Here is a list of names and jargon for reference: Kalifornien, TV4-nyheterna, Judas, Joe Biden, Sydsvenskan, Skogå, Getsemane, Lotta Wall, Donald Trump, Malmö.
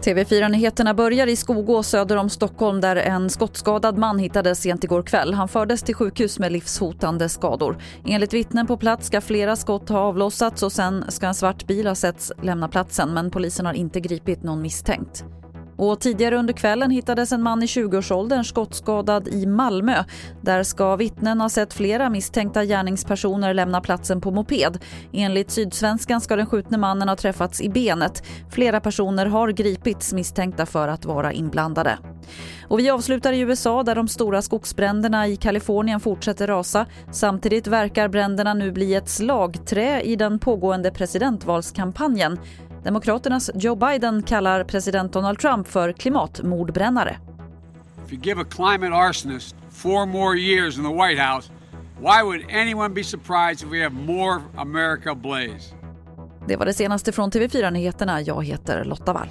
TV4-nyheterna börjar i Skogå söder om Stockholm där en skottskadad man hittades sent igår kväll. Han fördes till sjukhus med livshotande skador. Enligt vittnen på plats ska flera skott ha avlossats och sen ska en svart bil ha setts lämna platsen, men polisen har inte gripit någon misstänkt. Och tidigare under kvällen hittades en man i 20-årsåldern skottskadad i Malmö. Där ska vittnen ha sett flera misstänkta gärningspersoner lämna platsen på moped. Enligt Sydsvenskan ska den skjutne mannen ha träffats i benet. Flera personer har gripits misstänkta för att vara inblandade. Och vi avslutar i USA där de stora skogsbränderna i Kalifornien fortsätter rasa. Samtidigt verkar bränderna nu bli ett slagträ i den pågående presidentvalskampanjen. Demokraternas Joe Biden kallar president Donald Trump för klimatmordbrännare. If you give a climate arsonist 4 more years in the White House, why would anyone be surprised if we have more America ablaze? Det var det senaste från TV4-nyheterna. Jag heter Lotta Wall.